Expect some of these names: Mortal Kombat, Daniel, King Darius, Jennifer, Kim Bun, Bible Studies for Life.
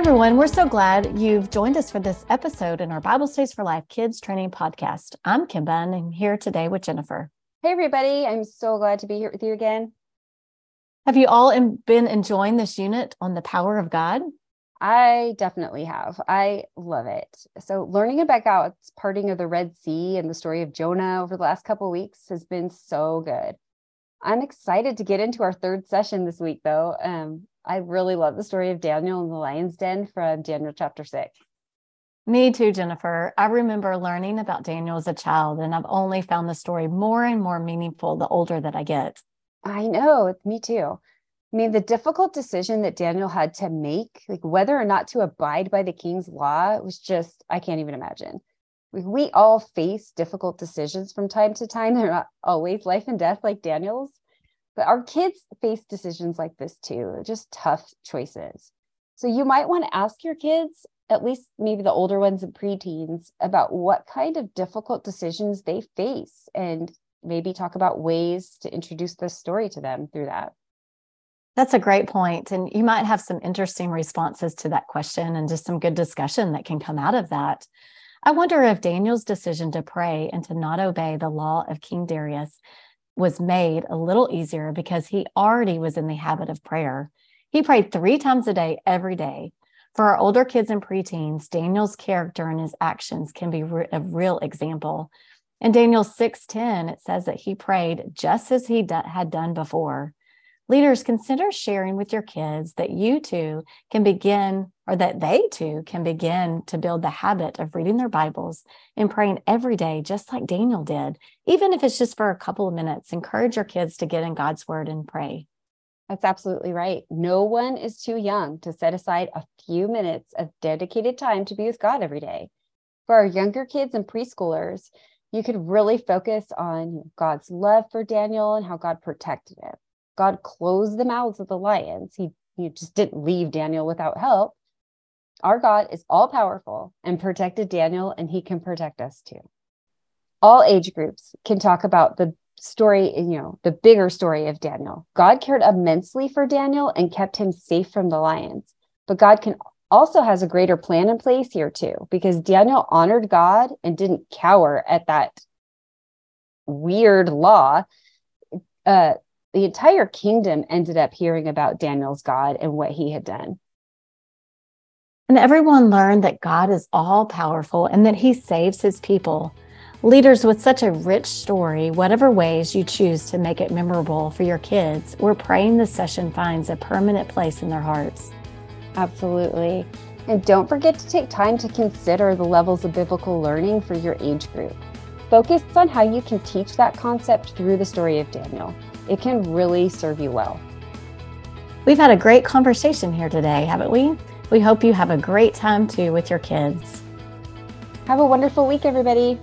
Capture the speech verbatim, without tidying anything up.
everyone. We're so glad you've joined us for this episode in our Bible Studies for Life Kids Training Podcast. I'm Kim Bun. I'm here today with Jennifer. Hey, everybody. I'm so glad to be here with you again. Have you all been enjoying this unit on the power of God? I definitely have. I love it. So learning about God's parting of the Red Sea and the story of Jonah over the last couple of weeks has been so good. I'm excited to get into our third session this week, though. Um, I really love the story of Daniel in the lion's den from Daniel chapter six. Me too, Jennifer. I remember learning about Daniel as a child, and I've only found the story more and more meaningful the older that I get. I know. Me too. I mean, the difficult decision that Daniel had to make, like whether or not to abide by the king's law, was just, I can't even imagine. We all face difficult decisions from time to time. They're not always life and death like Daniel's, but our kids face decisions like this too, just tough choices. So you might want to ask your kids, at least maybe the older ones and preteens, about what kind of difficult decisions they face, and maybe talk about ways to introduce this story to them through that. That's a great point. And you might have some interesting responses to that question and just some good discussion that can come out of that. I wonder if Daniel's decision to pray and to not obey the law of King Darius was made a little easier because he already was in the habit of prayer. He prayed three times a day, every day. For our older kids and preteens, Daniel's character and his actions can be a real example. In Daniel six ten, it says that he prayed just as he had done before. Leaders, consider sharing with your kids that you too can begin, or that they too can begin to build the habit of reading their Bibles and praying every day, just like Daniel did. Even if it's just for a couple of minutes, encourage your kids to get in God's word and pray. That's absolutely right. No one is too young to set aside a few minutes of dedicated time to be with God every day. For our younger kids and preschoolers, you could really focus on God's love for Daniel and how God protected him. God closed the mouths of the lions. He, he just didn't leave Daniel without help. Our God is all powerful and protected Daniel, and he can protect us too. All age groups can talk about the story, you know, the bigger story of Daniel. God cared immensely for Daniel and kept him safe from the lions. But God can also has a greater plan in place here too, because Daniel honored God and didn't cower at that weird law. Uh, The entire kingdom ended up hearing about Daniel's God and what he had done. And everyone learned that God is all powerful and that he saves his people. Leaders, with such a rich story, whatever ways you choose to make it memorable for your kids, we're praying this session finds a permanent place in their hearts. Absolutely. And don't forget to take time to consider the levels of biblical learning for your age group. Focus on how you can teach that concept through the story of Daniel. It can really serve you well. We've had a great conversation here today, haven't we? We hope you have a great time too with your kids. Have a wonderful week, everybody.